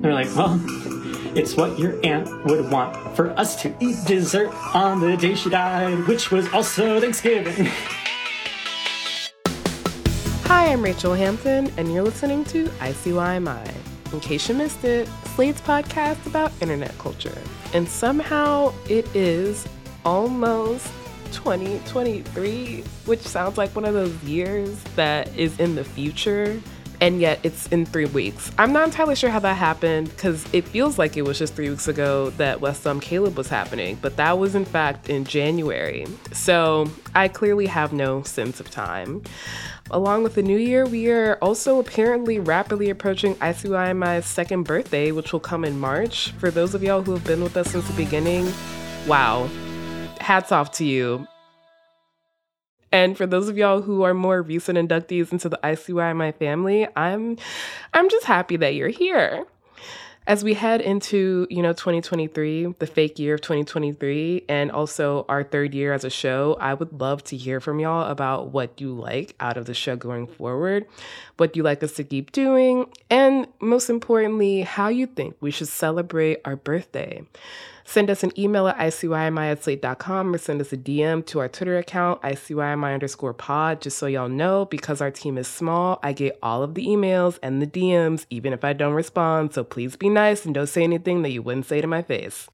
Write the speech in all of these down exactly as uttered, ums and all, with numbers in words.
They're like, well, it's what your aunt would want for us to eat dessert on the day she died, which was also Thanksgiving. Hi, I'm Rachel Hampton, and you're listening to I C Y M I. In case you missed it, Slate's podcast about internet culture. And somehow it is almost twenty twenty-three, which sounds like one of those years that is in the future. And yet it's in three weeks. I'm not entirely sure how that happened, because it feels like it was just three weeks ago that West Elm Caleb was happening, but that was in fact in January. So I clearly have no sense of time. Along with the new year, we are also apparently rapidly approaching I C Y M I's second birthday, which will come in March. For those of y'all who have been with us since the beginning, wow, hats off to you. And for those of y'all who are more recent inductees into the I C Y M I family, I'm I'm just happy that you're here. As we head into, you know, twenty twenty-three, the fake year of twenty twenty-three, and also our third year as a show, I would love to hear from y'all about what you like out of the show going forward, what you like us to keep doing, and most importantly, how you think we should celebrate our birthday. Send us an email at I C Y M I at slate dot com or send us a D M to our Twitter account, I C Y M I underscore pod, just so y'all know, because our team is small. I get all of the emails and the D Ms, even if I don't respond. So please be nice and don't say anything that you wouldn't say to my face.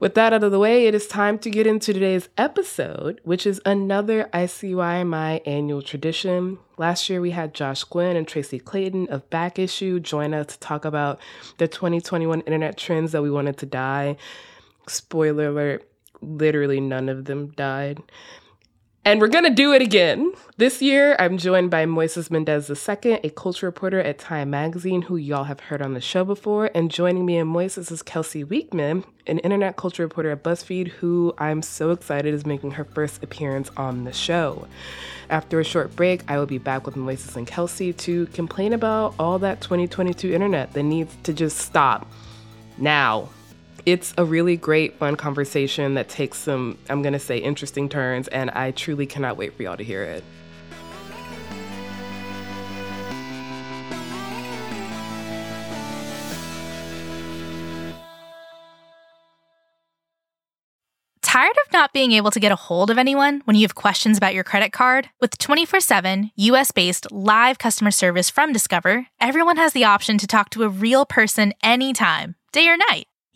With that out of the way, it is time to get into today's episode, which is another I C Y M I annual tradition. Last year, we had Josh Gwynn and Tracy Clayton of Back Issue join us to talk about the twenty twenty-one internet trends that we wanted to die. Spoiler alert, literally none of them died. And we're going to do it again. This year, I'm joined by Moises Mendez the Second, a culture reporter at Time Magazine, who y'all have heard on the show before. And joining me and Moises is Kelsey Weekman, an internet culture reporter at BuzzFeed, who I'm so excited is making her first appearance on the show. After a short break, I will be back with Moises and Kelsey to complain about all that twenty twenty-two internet that needs to just stop now. It's a really great, fun conversation that takes some, I'm going to say, interesting turns, and I truly cannot wait for y'all to hear it. Tired of not being able to get a hold of anyone when you have questions about your credit card? With twenty-four seven, U S-based live customer service from Discover, everyone has the option to talk to a real person anytime, day or night.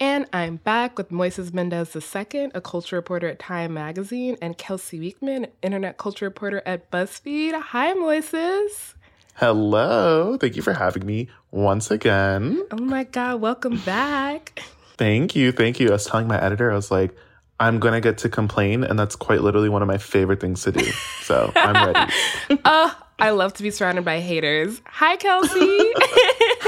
And I'm back with Moises Mendez the Second, a culture reporter at Time Magazine, and Kelsey Weekman, an internet culture reporter at BuzzFeed. Hi, Moises. Hello. Thank you for having me once again. Oh, my God. Welcome back. Thank you. Thank you. I was telling my editor, I was like, I'm going to get to complain, and that's quite literally one of my favorite things to do. So I'm ready. Oh, I love to be surrounded by haters. Hi, Kelsey.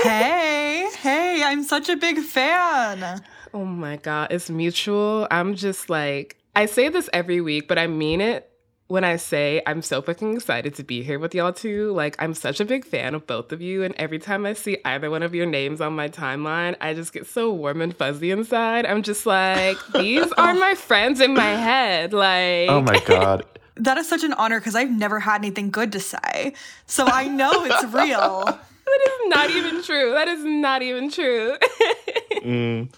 Hey, hey, I'm such a big fan. Oh my God, it's mutual. I'm just like, I say this every week, but I mean it when I say I'm so fucking excited to be here with y'all two. Like, I'm such a big fan of both of you, and every time I see either one of your names on my timeline, I just get so warm and fuzzy inside. I'm just like, these are my friends in my head. Like, oh my God. That is such an honor because I've never had anything good to say. So I know it's real. That is not even true. That is not even true. mm.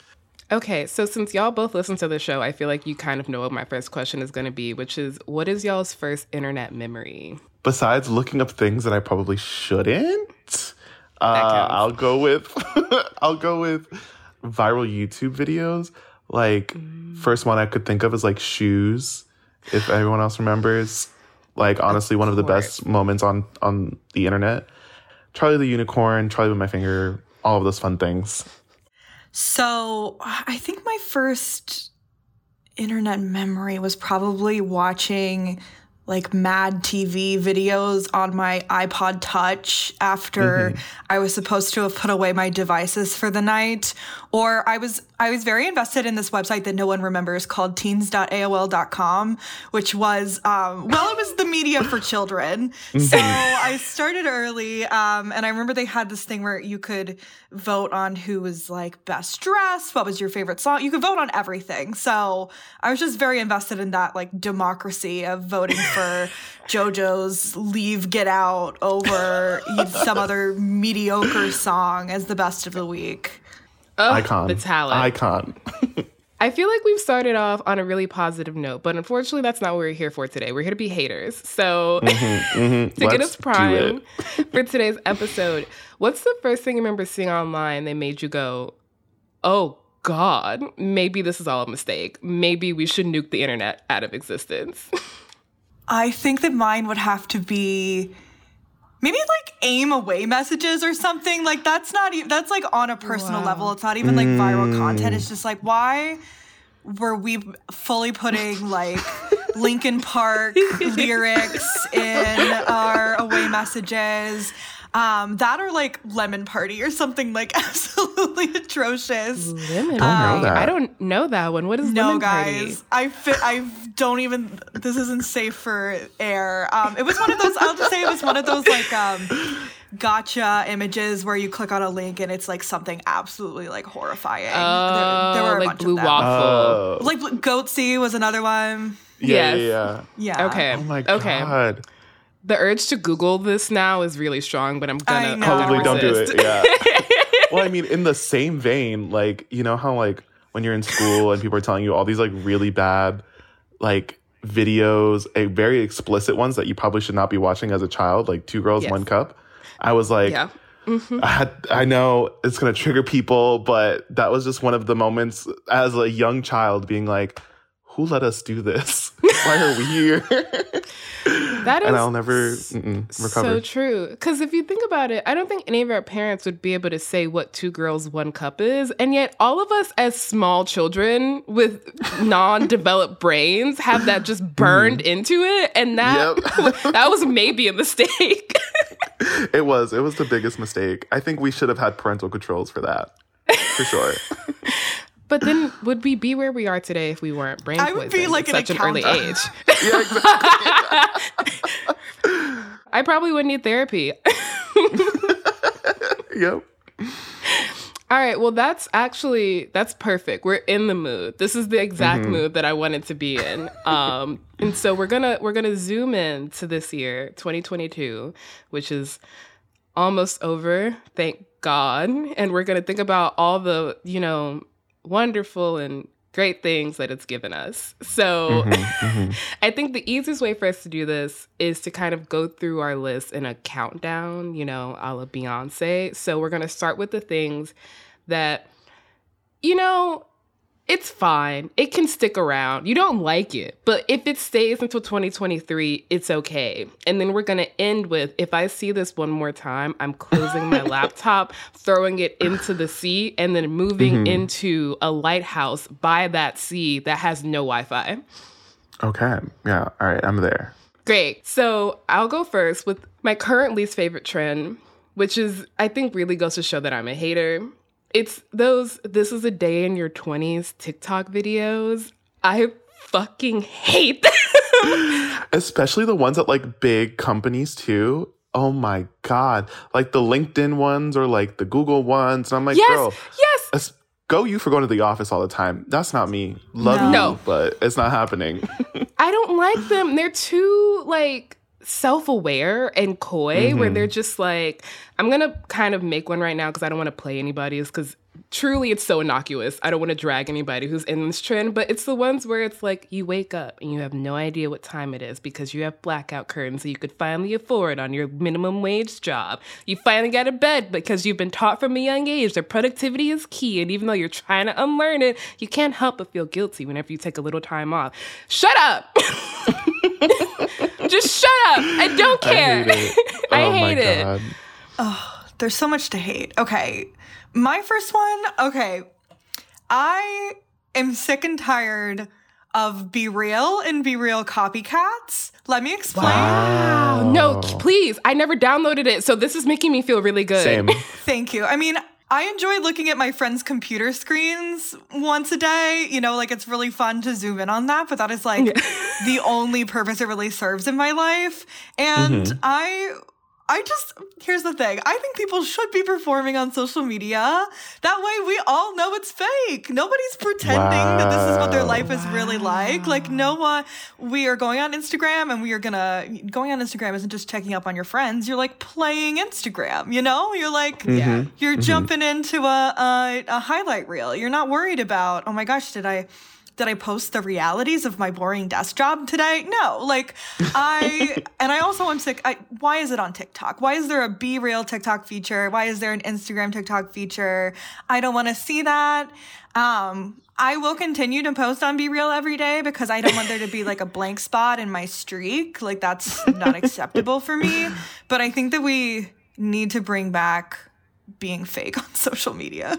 Okay, so since y'all both listen to the show, I feel like you kind of know what my first question is going to be, which is, what is y'all's first internet memory? Besides looking up things that I probably shouldn't, uh, I'll go with I'll go with viral YouTube videos. Like, mm. first one I could think of is like shoes. If everyone else remembers, like, honestly, of one of the best moments on, on the internet. Charlie the Unicorn, Charlie with my finger, all of those fun things. So I think my first internet memory was probably watching like Mad T V videos on my iPod Touch after mm-hmm. I was supposed to have put away my devices for the night. Or I was I was very invested in this website that no one remembers called teens dot A O L dot com, which was, um, well, it was the media for children. Mm-hmm. So I started early, um, and I remember they had this thing where you could vote on who was like best dressed, what was your favorite song. You could vote on everything. So I was just very invested in that like democracy of voting for JoJo's Leave Get Out over some other mediocre song as the best of the week. Oh, icon. The talent. Icon. I feel like we've started off on a really positive note, but unfortunately, that's not what we're here for today. We're here to be haters. So mm-hmm, mm-hmm. to Let's get us primed for today's episode, what's the first thing you remember seeing online that made you go, oh, God, maybe this is all a mistake. Maybe we should nuke the internet out of existence. I think that mine would have to be maybe like aim away messages or something. Like that's not even, that's like on a personal wow. level. It's not even like mm. viral content. It's just like, why were we fully putting like Linkin Park lyrics in our away messages? Um, that or like Lemon Party or something like absolutely atrocious. Lemon Party? Um, I don't know that one. What is no, Lemon Party? No, guys. I fi- I don't even... This isn't safe for air. Um, it was one of those... I'll just say it was one of those like um, gotcha images where you click on a link and it's like something absolutely like horrifying. Oh, there, there were a like bunch blue of waffle. Oh. Like Goatsea was another one. Yeah, yes. yeah, yeah. Yeah. Okay. Oh my okay. God. The urge to Google this now is really strong, but I'm gonna probably don't do it. Yeah. Well, I mean, in the same vein, like, you know how like when you're in school and people are telling you all these like really bad like videos, a very explicit ones that you probably should not be watching as a child, like Two Girls yes. One Cup. I was like, yeah. mm-hmm. I, had, I know it's gonna trigger people, but that was just one of the moments as a young child being like, who let us do this? Why are we here? That is and I'll never recover. So true. Because if you think about it, I don't think any of our parents would be able to say what Two Girls One Cup is. And yet all of us as small children with non-developed brains have that just burned into it. And that, yep. that was maybe a mistake. It was. It was the biggest mistake. I think we should have had parental controls for that. For sure. But then would we be where we are today if we weren't brain poisoned I would be like at an such an early age? Yeah, exactly. I probably would need therapy. Yep. All right. Well, that's actually, that's perfect. We're in the mood. This is the exact mm-hmm. mood that I wanted to be in. Um, and so we're going to, we're going to zoom in to this year, twenty twenty-two, which is almost over. Thank God. And we're going to think about all the, you know, wonderful and great things that it's given us. So mm-hmm, mm-hmm. I think the easiest way for us to do this is to kind of go through our list in a countdown, you know, a la Beyonce. So we're going to start with the things that, you know, it's fine. It can stick around. You don't like it. But if it stays until twenty twenty-three, it's okay. And then we're going to end with, if I see this one more time, I'm closing my laptop, throwing it into the sea, and then moving mm-hmm. into a lighthouse by that sea that has no Wi-Fi. Okay. Yeah. All right. I'm there. Great. So I'll go first with my current least favorite trend, which is, I think, really goes to show that I'm a hater. It's those "this is a day in your twenties" TikTok videos. I fucking hate them. Especially the ones at like big companies too. Oh my God. Like the LinkedIn ones or like the Google ones. And I'm like, yes, girl. Yes. Es- go you for going to the office all the time. That's not me. Love no. you, no. but it's not happening. I don't like them. They're too like... self-aware and coy, mm-hmm. where they're just like, I'm gonna kind of make one right now because I don't want to play anybody's, because truly it's so innocuous. I don't want to drag anybody who's in this trend, but it's the ones where it's like, you wake up and you have no idea what time it is because you have blackout curtains that you could finally afford on your minimum wage job. You finally got a bed because you've been taught from a young age that productivity is key, and even though you're trying to unlearn it, you can't help but feel guilty whenever you take a little time off. Shut up! Just shut up. I don't care. I hate it. I oh hate my God. It. Oh, there's so much to hate. Okay. My first one. Okay. I am sick and tired of Be Real and Be Real copycats. Let me explain. Wow. No, please. I never downloaded it. So this is making me feel really good. Same. Thank you. I mean, I enjoy looking at my friends' computer screens once a day. You know, like, it's really fun to zoom in on that, but that is, like, yeah. the only purpose it really serves in my life. And mm-hmm. I... I just, here's the thing. I think people should be performing on social media. That way we all know it's fake. Nobody's pretending wow. that this is what their life wow. is really like. Like, no one, we are going on Instagram and we are gonna, going on Instagram isn't just checking up on your friends. You're like playing Instagram, you know? You're like, mm-hmm. yeah, you're mm-hmm. jumping into a, a, a highlight reel. You're not worried about, oh my gosh, did I, did I post the realities of my boring desk job today? No, like I, and I also am sick. I, why is it on TikTok? Why is there a Be Real TikTok feature? Why is there an Instagram TikTok feature? I don't want to see that. Um, I will continue to post on Be Real every day because I don't want there to be like a blank spot in my streak. Like, that's not acceptable for me. But I think that we need to bring back being fake on social media.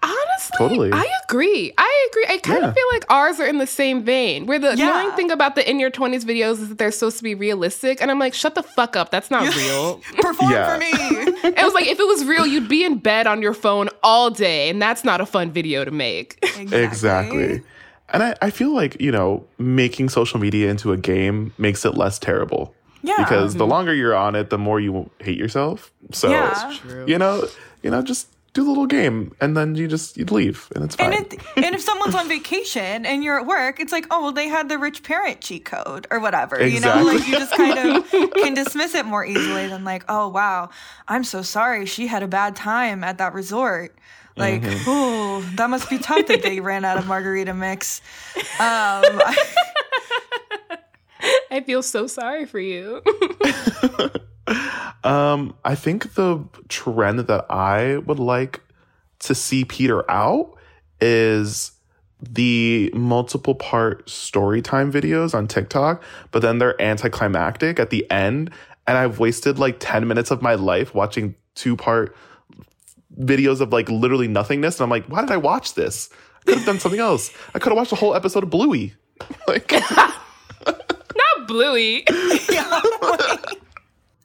Honestly, totally. I agree. I agree. I kind yeah. of feel like ours are in the same vein, where the yeah. annoying thing about the In Your twenties videos is that they're supposed to be realistic. And I'm like, shut the fuck up. That's not real. Perform yeah. for me. It was like, if it was real, you'd be in bed on your phone all day. And that's not a fun video to make. Exactly. exactly. And I, I feel like, you know, making social media into a game makes it less terrible. Yeah. Because mm-hmm. the longer you're on it, the more you hate yourself. So, yeah. you know, you know, just... do the little game, and then you just you'd leave, and it's fine. And, it, and if someone's on vacation and you're at work, it's like, oh, well, they had the rich parent cheat code or whatever. Exactly. You know, like, you just kind of can dismiss it more easily than like, oh, wow, I'm so sorry, she had a bad time at that resort. Like, mm-hmm. ooh, that must be tough that they ran out of margarita mix. Um, I, I feel so sorry for you. Um, I think the trend that I would like to see peter out is the multiple part story time videos on TikTok, but then they're anticlimactic at the end. And I've wasted like ten minutes of my life watching two part videos of like literally nothingness. And I'm like, why did I watch this? I could have done something else. I could have watched a whole episode of Bluey. Like, not Bluey.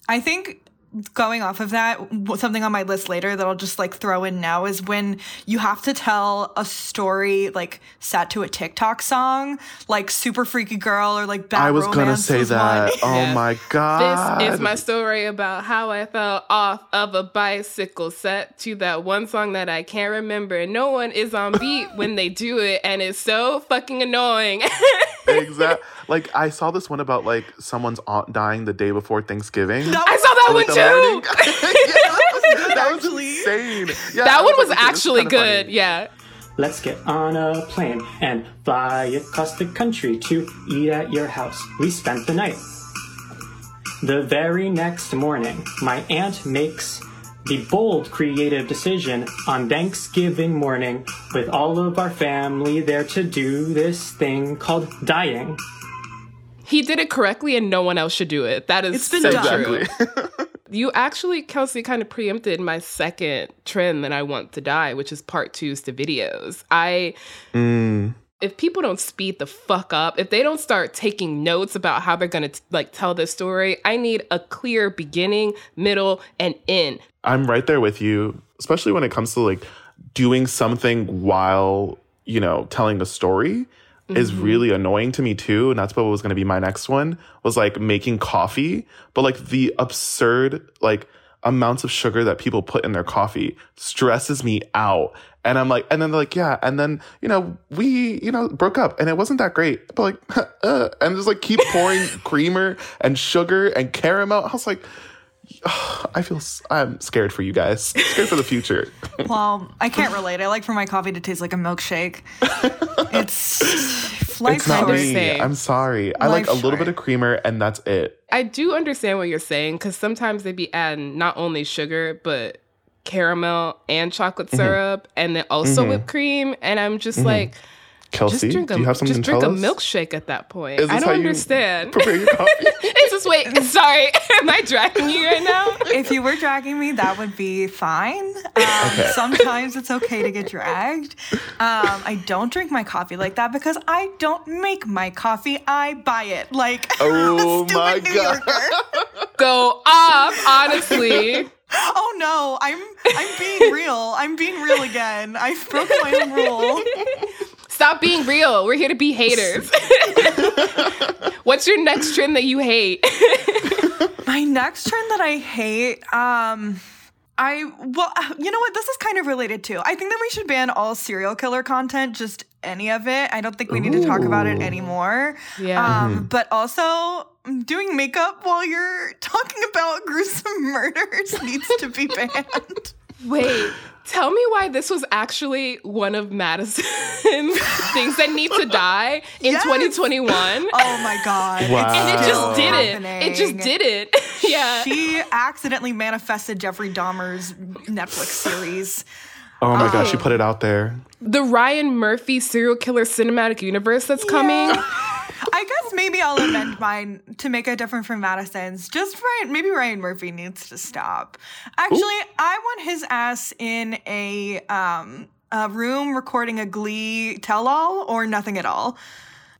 I think going off of that, something on my list later that I'll just like throw in now is when you have to tell a story like set to a TikTok song, like Super Freaky Girl or like Bad Romance. I was going to say that. One. Oh yeah. my God. This is my story about how I fell off of a bicycle set to that one song that I can't remember. And no one is on beat when they do it. And it's so fucking annoying. Exactly. Like, I saw this one about, like, someone's aunt dying the day before Thanksgiving. That was, I saw that and, like, one, too. yeah, that was, that was insane. Yeah, that one was, was actually good, funny. Yeah. Let's get on a plane and fly across the country to eat at your house. We spent the night. The very next morning, my aunt makes the bold creative decision on Thanksgiving morning with all of our family there to do this thing called dying. He did it correctly and no one else should do it. That is it's been so done. True. You actually, Kelsey, kind of preempted my second trend that I want to die, which is part twos to videos. I... Mm. If people don't speed the fuck up, if they don't start taking notes about how they're going to like tell this story, I need a clear beginning, middle, and end. I'm right there with you, especially when it comes to like doing something while, you know, telling the story mm-hmm. is really annoying to me too. And that's what was going to be my next one, was like making coffee. But like the absurd like amounts of sugar that people put in their coffee stresses me out. And I'm like, and then they're like, yeah. And then, you know, we, you know, broke up and it wasn't that great. But like, uh, and just like keep pouring creamer and sugar and caramel. I was like, oh, I feel, I'm scared for you guys. I'm scared for the future. Well, I can't relate. I like for my coffee to taste like a milkshake. It's life's not me. I'm sorry. Life I like short. A little bit of creamer and that's it. I do understand what you're saying because sometimes they be adding not only sugar, but caramel and chocolate syrup, mm-hmm. and then also mm-hmm. whipped cream, and I'm just mm-hmm. like, Kelsey, just drink a, do you have something just to drink a milkshake at that point. I don't understand. Prepare your coffee. It's just wait. Sorry, am I dragging you right now? If you were dragging me, that would be fine. Um, okay. Sometimes it's okay to get dragged. Um, I don't drink my coffee like that because I don't make my coffee. I buy it. Like oh my New god, Yorker. Go up, honestly. Oh no, I'm I'm being real. I'm being real again. I've broken my own rule. Stop being real. We're here to be haters. What's your next trend that you hate? My next trend that I hate, um, I well, you know what? This is kind of related too. I think that we should ban all serial killer content, just any of it. I don't think we need Ooh. to talk about it anymore. Yeah. Um, but also doing makeup while you're talking about gruesome murders needs to be banned. Wait, tell me why this was actually one of Madison's things that need to die in yes. twenty twenty-one. Oh my god. Wow. And it just did happening. it. It just did it. Yeah. She accidentally manifested Jeffrey Dahmer's Netflix series. Oh my um, gosh, she put it out there. The Ryan Murphy serial killer cinematic universe that's coming. Yeah. I guess maybe I'll amend mine to make it different from Madison's. Just Ryan, maybe Ryan Murphy needs to stop. Actually, Ooh. I want his ass in a, um, a room recording a Glee tell-all or nothing at all.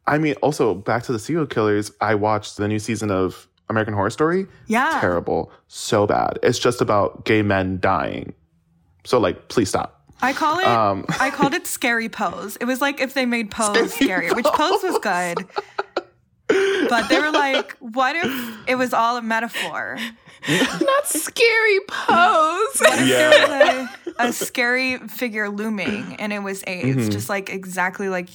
I mean, also, back to the serial killers, I watched the new season of American Horror Story. Yeah. Terrible. So bad. It's just about gay men dying. So, like, please stop. I call it. Um, I called it Scary Pose. It was like if they made Pose scarier, pose. Which Pose was good. But they were like, what if it was all a metaphor? Not Scary Pose. What if yeah. there was a, a scary figure looming and it was AIDS, mm-hmm. just like exactly like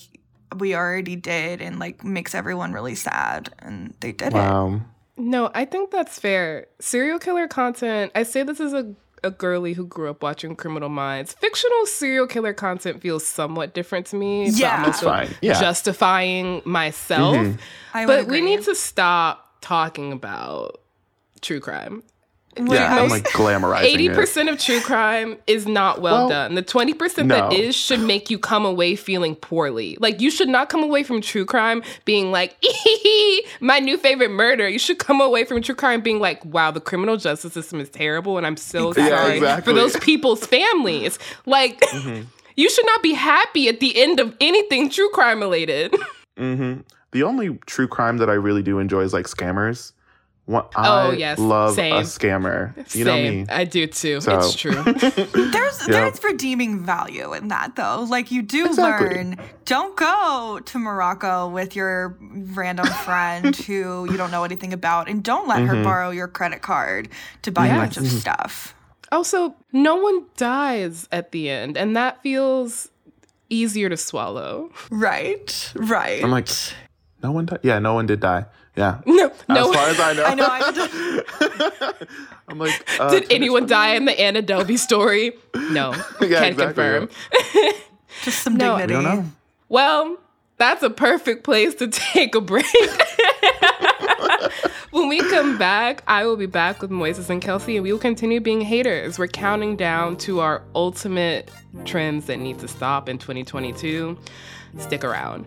we already did, and like makes everyone really sad, and they did wow. it. No, I think that's fair. Serial killer content. I say this is a. a girly who grew up watching Criminal Minds. Fictional serial killer content feels somewhat different to me. Yeah, that's fine. Yeah. Justifying myself. Mm-hmm. I but agree. We need to stop talking about true crime. Yeah, I'm like glamorizing eighty percent it. eighty percent of true crime is not well, well done. The twenty percent no. that is should make you come away feeling poorly. Like, you should not come away from true crime being like, ee my new favorite murder. You should come away from true crime being like, wow, the criminal justice system is terrible, and I'm so exactly. sorry yeah, exactly. for those people's families. Like, mm-hmm. you should not be happy at the end of anything true crime related. Mm-hmm. The only true crime that I really do enjoy is like scammers. What, I oh, yes. love Same. a scammer. You Same. know me. I do too. So. It's true. there's yep. there's redeeming value in that though. Like you do exactly. learn. Don't go to Morocco with your random friend who you don't know anything about, and don't let mm-hmm. her borrow your credit card to buy yes. a bunch of stuff. Also, no one dies at the end, and that feels easier to swallow. Right. Right. I'm like, no one died. Yeah, no one did die. Yeah. No, no. As far as I know. I know. I I'm like, uh, did anyone die in the Anna Delvey story? No. yeah, can't exactly, confirm. Yeah. Just some no, dignity. We don't know. Well, that's a perfect place to take a break. When we come back, I will be back with Moises and Kelsey, and we will continue being haters. We're counting down to our ultimate trends that need to stop in twenty twenty-two. Stick around.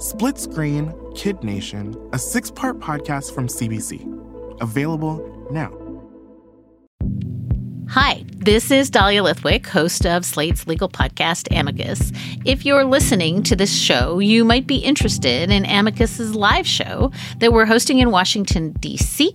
Split Screen, Kid Nation, a six-part podcast from C B C. Available now. Hi, this is Dahlia Lithwick, host of Slate's legal podcast, Amicus. If you're listening to this show, you might be interested in Amicus's live show that we're hosting in Washington, D C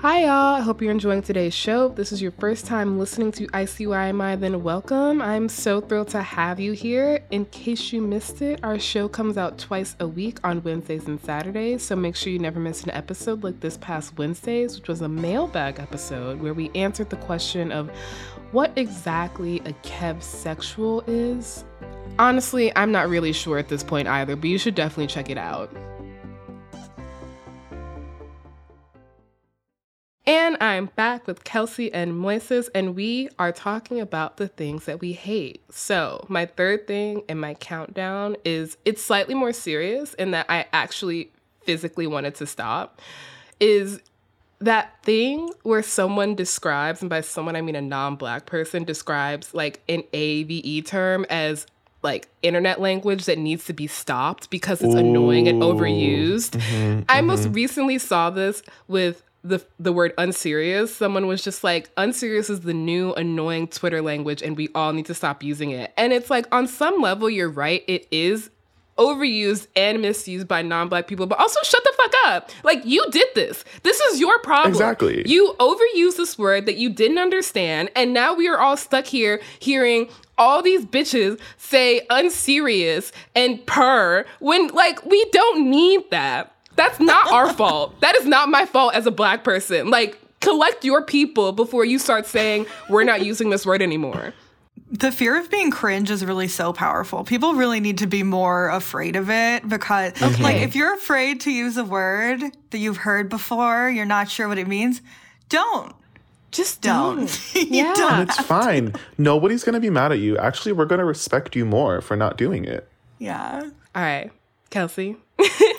Hi, y'all. I hope you're enjoying today's show. If this is your first time listening to I C Y M I, then welcome. I'm so thrilled to have you here. In case you missed it, our show comes out twice a week on Wednesdays and Saturdays, so make sure you never miss an episode like this past Wednesday's, which was a mailbag episode where we answered the question of what exactly a kebsexual is. Honestly, I'm not really sure at this point either, but you should definitely check it out. And I'm back with Kelsey and Moises, and we are talking about the things that we hate. So my third thing in my countdown is, it's slightly more serious in that I actually physically wanted to stop, is that thing where someone describes, and by someone I mean a non-Black person, describes like an A V E term as like internet language that needs to be stopped because it's Ooh. annoying and overused. Mm-hmm, I mm-hmm. most recently saw this with the the word unserious. Someone was just like, unserious is the new annoying Twitter language and we all need to stop using it. And it's like, on some level, you're right. It is overused and misused by non-Black people, but also shut the fuck up. Like, you did this. This is your problem. Exactly. You overused this word that you didn't understand, and now we are all stuck here hearing all these bitches say unserious and purr when, like, we don't need that. That's not our fault. That is not my fault as a Black person. Like, collect your people before you start saying we're not using this word anymore. The fear of being cringe is really so powerful. People really need to be more afraid of it because, okay. like, if you're afraid to use a word that you've heard before, you're not sure what it means, don't. Just don't. don't. Yeah. don't and it's fine. To. Nobody's going to be mad at you. Actually, we're going to respect you more for not doing it. Yeah. All right, Kelsey.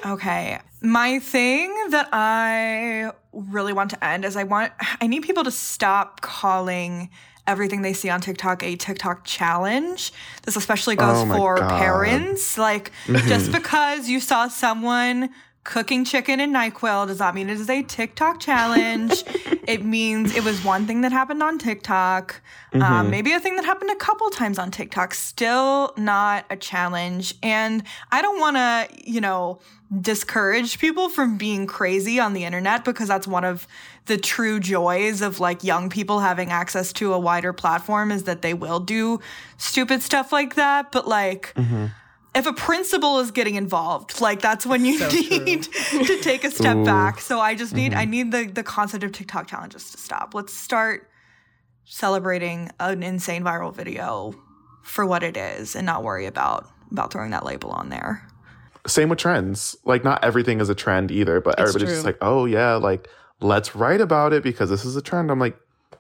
Okay. My thing that I really want to end is I want, I need people to stop calling everything they see on TikTok a TikTok challenge. This especially goes oh for God. parents. Like, mm-hmm. just because you saw someone cooking chicken in NyQuil does not mean it is a TikTok challenge. It means it was one thing that happened on TikTok. Mm-hmm. Um, maybe a thing that happened a couple times on TikTok. Still not a challenge. And I don't want to, you know, discourage people from being crazy on the internet, because that's one of the true joys of, like, young people having access to a wider platform, is that they will do stupid stuff like that. But, like... Mm-hmm. If a principal is getting involved, like, that's when you so need to take a step Ooh. back. So I just need, mm-hmm. I need the, the concept of TikTok challenges to stop. Let's start celebrating an insane viral video for what it is and not worry about about throwing that label on there. Same with trends. Like, not everything is a trend either, but it's everybody's true. Just like, oh, yeah, like, let's write about it because this is a trend. I'm like,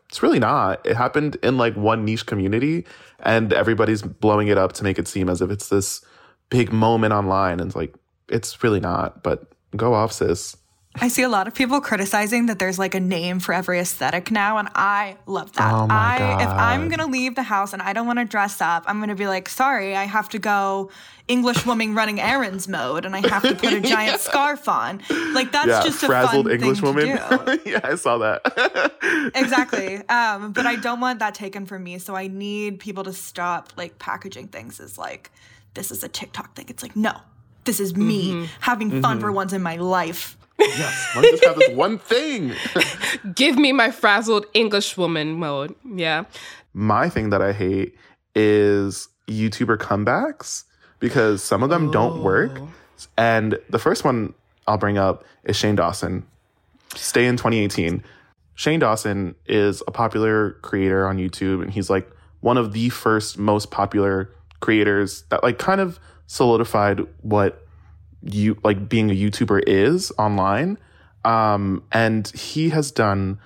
it's really not. It happened in, like, one niche community, and everybody's blowing it up to make it seem as if it's this big moment online. And it's like, it's really not, but go off, sis. I see a lot of people criticizing that there's, like, a name for every aesthetic now, and I love that. Oh my I God. If I'm going to leave the house and I don't want to dress up, I'm going to be like, sorry, I have to go English woman running errands mode, and I have to put a giant yeah. scarf on. Like, that's yeah, just a frazzled fun English thing woman. To do. Yeah, I saw that. Exactly. Um, but I don't want that taken from me, so I need people to stop, like, packaging things as, like, this is a TikTok thing. It's like, no, this is me mm-hmm. having mm-hmm. fun for once in my life. Yes, let me just have this one thing. Give me my frazzled English woman mode. Yeah. My thing that I hate is YouTuber comebacks because some of them oh. don't work. And the first one I'll bring up is Shane Dawson. Stay in twenty eighteen. Shane Dawson is a popular creator on YouTube, and he's like one of the first most popular creators that like kind of solidified what you like being a YouTuber is online, um and he has done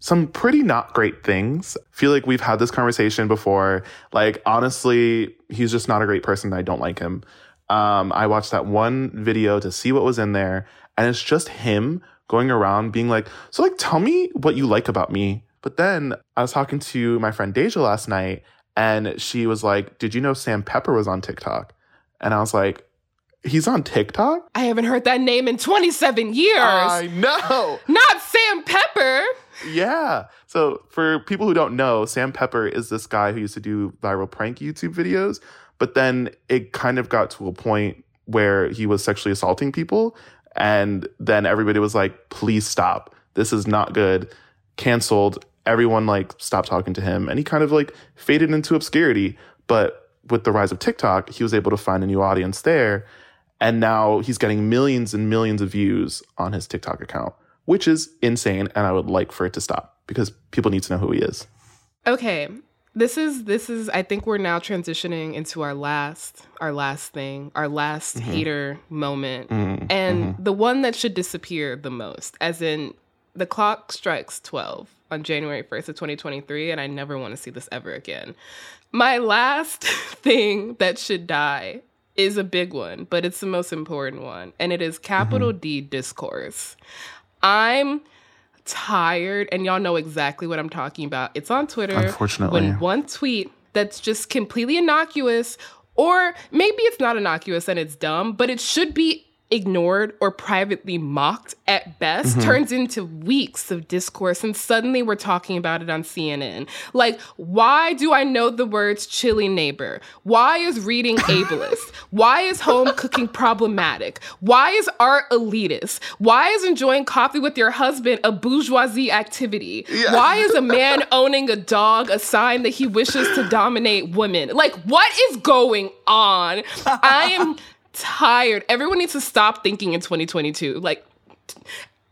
some pretty not great things. I feel like we've had this conversation before. Like, honestly, he's just not a great person. I don't like him. um I watched that one video to see what was in there, and it's just him going around being like, so like tell me what you like about me. But then I was talking to my friend Deja last night, and she was like, did you know Sam Pepper was on TikTok? And I was like, he's on TikTok? I haven't heard that name in twenty-seven years. I know. Not Sam Pepper. Yeah. So for people who don't know, Sam Pepper is this guy who used to do viral prank YouTube videos. But then it kind of got to a point where he was sexually assaulting people. And then everybody was like, please stop. This is not good. Canceled. Everyone like stopped talking to him. And he kind of like faded into obscurity. But with the rise of TikTok, he was able to find a new audience there. And now he's getting millions and millions of views on his TikTok account, which is insane. And I would like for it to stop because people need to know who he is. Okay. This is, this is, I think we're now transitioning into our last, our last thing, our last mm-hmm. hater moment. Mm-hmm. And mm-hmm. the one that should disappear the most, as in the clock strikes twelve on January first of twenty twenty-three. And I never want to see this ever again. My last thing that should die is a big one, but it's the most important one. And it is capital mm-hmm. D discourse. I'm tired, and y'all know exactly what I'm talking about. It's on Twitter. Unfortunately. When one tweet that's just completely innocuous, or maybe it's not innocuous and it's dumb, but it should be ignored or privately mocked at best, mm-hmm. turns into weeks of discourse, and suddenly we're talking about it on C N N. Like, why do I know the words chilly neighbor? Why is reading ableist? Why is home cooking problematic? Why is art elitist? Why is enjoying coffee with your husband a bourgeoisie activity? Yeah. Why is a man owning a dog a sign that he wishes to dominate women? Like, what is going on? I am tired. Everyone needs to stop thinking in twenty twenty-two, like,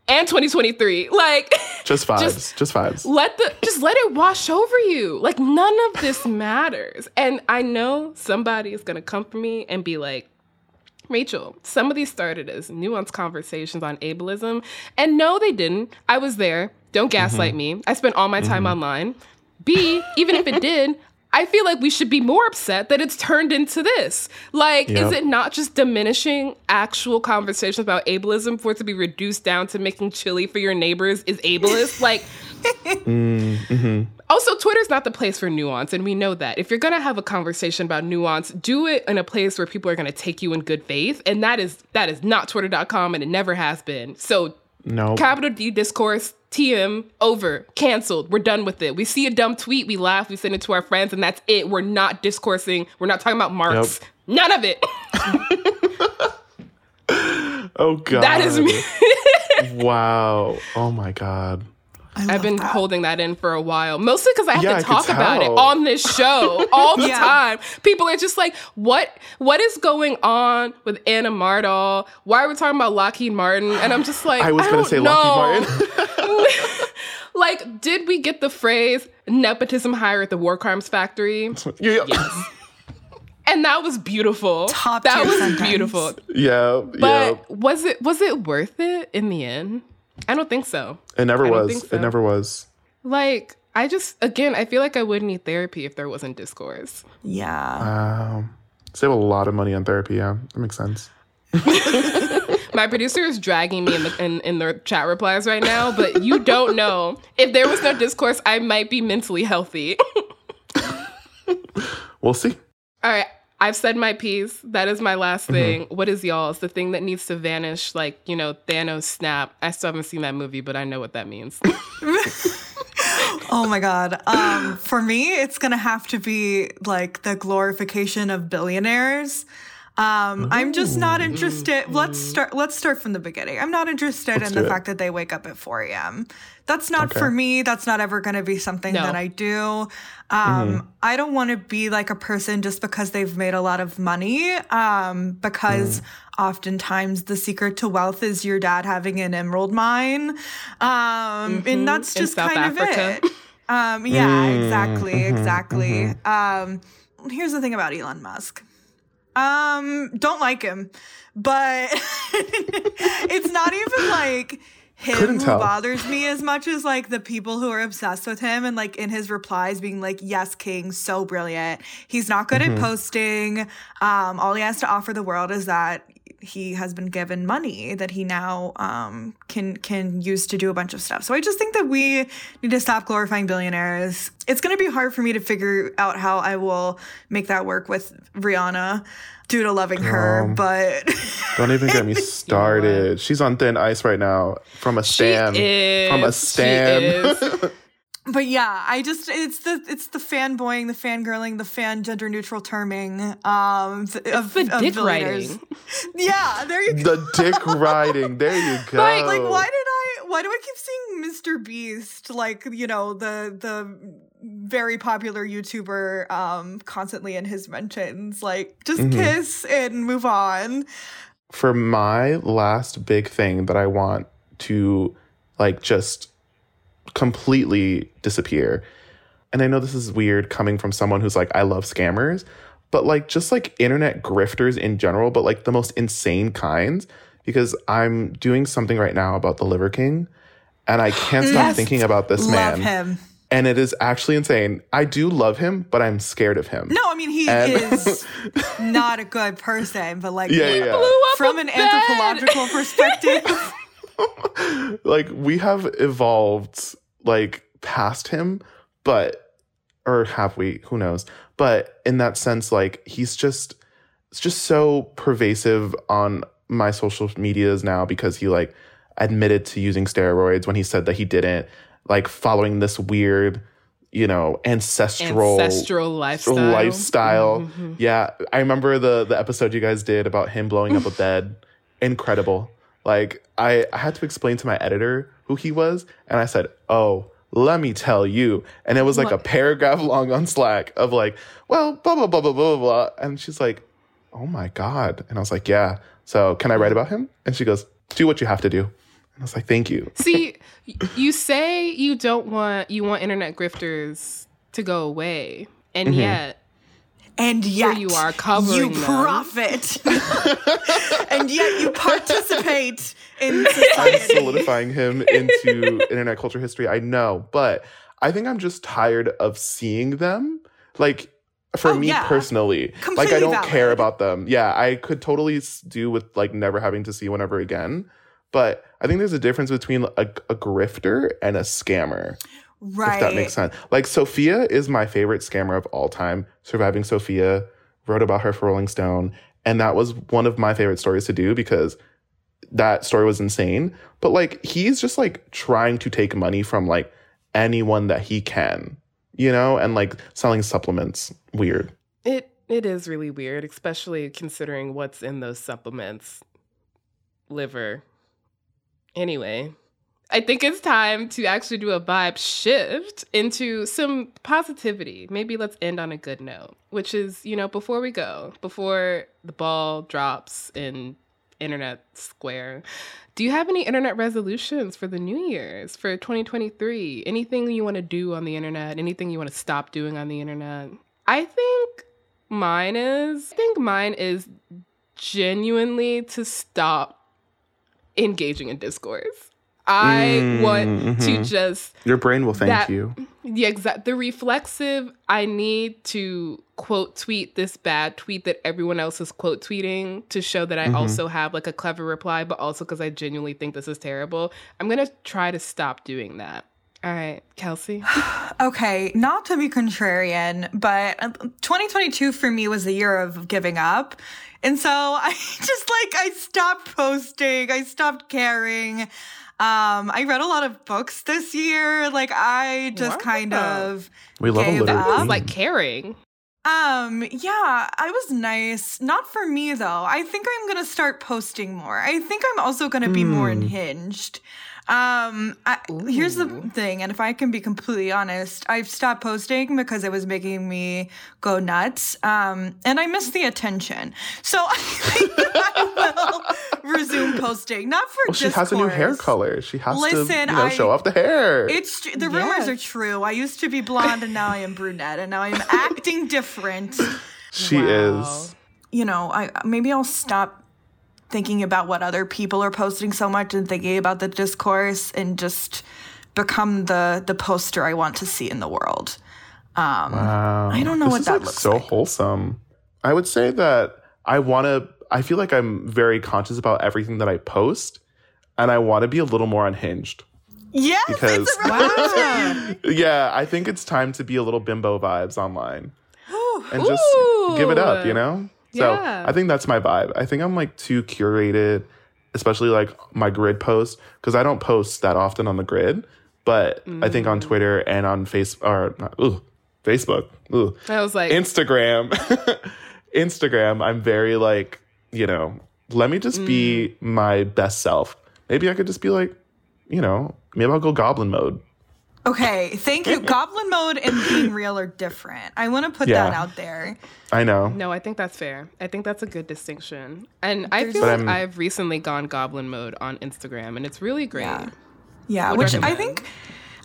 and twenty twenty-three, like, just vibes, just, just vibes. Let the just let it wash over you. Like, none of this matters. And I know somebody is gonna come for me and be like, Rachel, some of these started as nuanced conversations on ableism, and no, they didn't. I was there. Don't gaslight mm-hmm. me. I spent all my time mm-hmm. online. B, even if it did. I feel like we should be more upset that it's turned into this. Like, yep. Is it not just diminishing actual conversations about ableism for it to be reduced down to making chili for your neighbors is ableist? Like, mm-hmm. Also, Twitter's not the place for nuance, and we know that. If you're going to have a conversation about nuance, do it in a place where people are going to take you in good faith, and that is that is not Twitter dot com, and it never has been. So, nope. Capital D discourse, T M, over, canceled. We're done with it. We see a dumb tweet, we laugh, we send it to our friends, and that's it. We're not discoursing. We're not talking about Marx. Nope. None of it. Oh, God. That is me. Wow. Oh, my God. I've been that. holding that in for a while, mostly because I have yeah, to talk about it on this show all the yeah. time. People are just like, what, what is going on with Anna Mardal? Why are we talking about Lockheed Martin? And I'm just like, I was going to say know. Lockheed Martin. Like, did we get the phrase nepotism higher at the war crimes factory? Yeah. Yes. And that was beautiful. Top that was sometimes. Beautiful. Yeah. But yeah. was it was it worth it in the end? I don't think so. It never I was. So. It never was. Like, I just, again, I feel like I would need therapy if there wasn't discourse. Yeah. Um, save a lot of money on therapy. Yeah. That makes sense. My producer is dragging me in the in, in the chat replies right now, but you don't know. If there was no discourse, I might be mentally healthy. We'll see. All right. I've said my piece. That is my last thing. Mm-hmm. What is y'all's? The thing that needs to vanish, like, you know, Thanos snap. I still haven't seen that movie, but I know what that means. Oh, my God. Um, for me, it's going to have to be, like, the glorification of billionaires. Um, I'm just not interested. Mm-hmm. Let's start Let's start from the beginning. I'm not interested let's in the it. fact that they wake up at four a.m. That's not okay. for me. That's not ever going to be something no. that I do. Um, mm-hmm. I don't want to be like a person just because they've made a lot of money, um, because mm. oftentimes the secret to wealth is your dad having an emerald mine. Um, mm-hmm. And that's just kind Africa. Of it. Um, yeah, mm. exactly. Mm-hmm. Exactly. Mm-hmm. Um, here's the thing about Elon Musk. Um, don't like him, but it's not even like him who bothers me as much as like the people who are obsessed with him and like in his replies being like, yes, King, so brilliant. He's not good mm-hmm. at posting. Um, all he has to offer the world is that he has been given money that he now um, can can use to do a bunch of stuff. So I just think that we need to stop glorifying billionaires. It's going to be hard for me to figure out how I will make that work with Rihanna due to loving Girl, her, but... Don't even get me started. You know, she's on thin ice right now from a stan. From a stan. But yeah, I just it's the it's the fanboying, the fangirling, the fan gender neutral terming um th- of, the of dick riding. Yeah, there you go. The dick riding, there you go. Like, like why did I why do I keep seeing Mister Beast, like, you know, the the very popular YouTuber um constantly in his mentions? Like, just mm-hmm. kiss and move on. For my last big thing that I want to like just completely disappear. And I know this is weird coming from someone who's like, I love scammers, but like just like internet grifters in general, but like the most insane kinds, because I'm doing something right now about the Liver King and I can't stop yes. thinking about this love man. Him. And it is actually insane. I do love him, but I'm scared of him. No, I mean, he and- is not a good person, but like yeah, yeah, yeah. from an bed. Anthropological perspective. Like, we have evolved, like, past him, but, or have we? Who knows? But in that sense, like, he's just, it's just so pervasive on my social medias now because he, like, admitted to using steroids when he said that he didn't, like, following this weird, you know, ancestral, ancestral lifestyle. lifestyle. Mm-hmm. Yeah. I remember the, the episode you guys did about him blowing up a bed. Incredible. Like, I, I had to explain to my editor who he was, and I said, oh, let me tell you. And it was, like, what? A paragraph long on Slack of, like, well, blah, blah, blah, blah, blah, blah. And she's like, oh, my God. And I was like, yeah. So can I write about him? And she goes, do what you have to do. And I was like, thank you. See, you say you don't want, you want internet grifters to go away, and mm-hmm. yet... And yet, you are covering you profit. And yet, you participate in society. I'm solidifying him into internet culture history. I know, but I think I'm just tired of seeing them. Like, for oh, me yeah. personally, completely like, I don't valid. Care about them. Yeah, I could totally do with, like, never having to see one ever again. But I think there's a difference between a, a grifter and a scammer. Right. If that makes sense. Like, Sophia is my favorite scammer of all time. Surviving Sophia, wrote about her for Rolling Stone. And that was one of my favorite stories to do because that story was insane. But, like, he's just, like, trying to take money from, like, anyone that he can, you know? And, like, selling supplements. Weird. It It is really weird, especially considering what's in those supplements. Liver. Anyway. I think it's time to actually do a vibe shift into some positivity. Maybe let's end on a good note, which is, you know, before we go, before the ball drops in Internet Square, do you have any internet resolutions for the New Year's, for twenty twenty-three? Anything you want to do on the internet? Anything you want to stop doing on the internet? I think mine is? I think mine is genuinely to stop engaging in discourse. I mm, want mm-hmm. to just... Your brain will thank that, you. Yeah, exactly. The reflexive, I need to quote tweet this bad tweet that everyone else is quote tweeting to show that I mm-hmm. also have like a clever reply, but also because I genuinely think this is terrible. I'm going to try to stop doing that. All right, Kelsey. Okay, not to be contrarian, but twenty twenty-two for me was the year of giving up. And so I just like, I stopped posting. I stopped caring. Um, I read a lot of books this year. Like I just wow. kind of we love gave up. Like caring. Um, yeah, I was nice. Not for me though. I think I'm gonna start posting more. I think I'm also gonna be mm. more unhinged. Um, I, here's the thing, and if I can be completely honest, I've stopped posting because it was making me go nuts, um, and I miss the attention. So I think that I will resume posting, not for well, discourse. She has a new hair color. She has Listen, to, you know, I, show off the hair. It's the rumors yes. are true. I used to be blonde, and now I am brunette, and now I am acting different. She wow. is. You know, I maybe I'll stop thinking about what other people are posting so much and thinking about the discourse and just become the the poster I want to see in the world. Um, wow. I don't know this what that like looks so like. So wholesome. I would say that I want to, I feel like I'm very conscious about everything that I post and I want to be a little more unhinged. Yes, because, it's a revolution. Yeah, I think it's time to be a little bimbo vibes online. Ooh. And just Ooh. give it up, you know? So yeah. I think that's my vibe. I think I'm like too curated, especially like my grid posts, because I don't post that often on the grid. But mm. I think on Twitter and on face- or, ooh, Facebook, ooh. I was like Instagram, Instagram, I'm very like, you know, let me just mm. be my best self. Maybe I could just be like, you know, maybe I'll go goblin mode. Okay, thank you. Goblin mode and being real are different. I want to put yeah. that out there. I know. No, I think that's fair. I think that's a good distinction. And I There's, feel like I'm, I've recently gone goblin mode on Instagram, and it's really great. Yeah, yeah which recommend. I think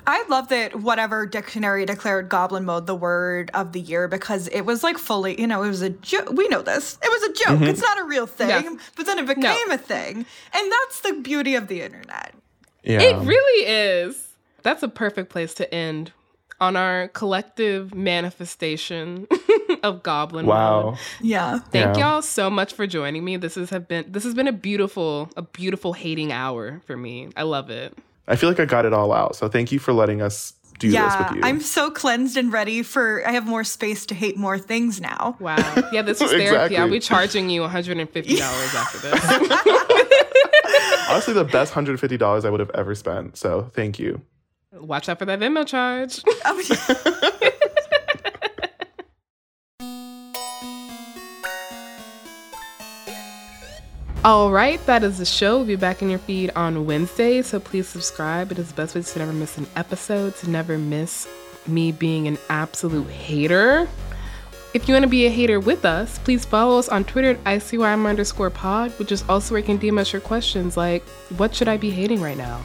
I love that whatever dictionary declared goblin mode the word of the year because it was like fully, you know, it was a joke. We know this. It was a joke. Mm-hmm. It's not a real thing, yeah. but then it became no. a thing. And that's the beauty of the internet. Yeah. It really is. That's a perfect place to end on our collective manifestation of Goblin Wow. Mode. Yeah. Thank yeah. y'all so much for joining me. This has have been this has been a beautiful, a beautiful hating hour for me. I love it. I feel like I got it all out. So thank you for letting us do yeah, this with you. I'm so cleansed and ready for I have more space to hate more things now. Wow. Yeah, this was therapy. Exactly. I'll be charging you one hundred fifty dollars after this. Honestly, the best one hundred fifty dollars I would have ever spent. So thank you. Watch out for that Venmo charge. All right, that is the show. We'll be back in your feed on Wednesday, so please subscribe. It is the best way to never miss an episode, to never miss me being an absolute hater. If you want to be a hater with us, please follow us on Twitter at ICYMI underscore pod, which is also where you can D M us your questions like, what should I be hating right now?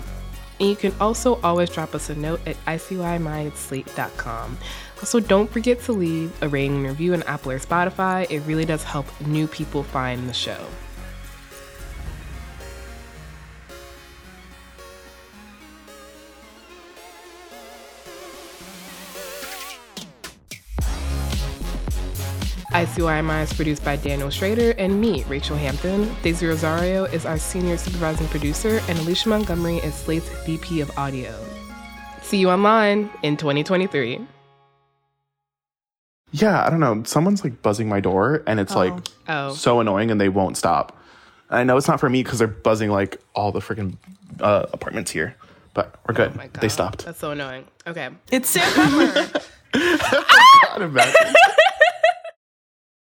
And you can also always drop us a note at I C Y M I at slate dot com. Also, don't forget to leave a rating and review on Apple or Spotify. It really does help new people find the show. I C Y M I is produced by Daniel Schrader and me, Rachel Hampton. Daisy Rosario is our senior supervising producer, and Alicia Montgomery is Slate's V P of audio. See you online in twenty twenty-three. Yeah, I don't know. Someone's like buzzing my door, and it's oh. like oh. so annoying, and they won't stop. And I know it's not for me because they're buzzing like all the freaking uh, apartments here, but we're good. Oh they stopped. That's so annoying. Okay. It's Sam Pepper. I can't imagine.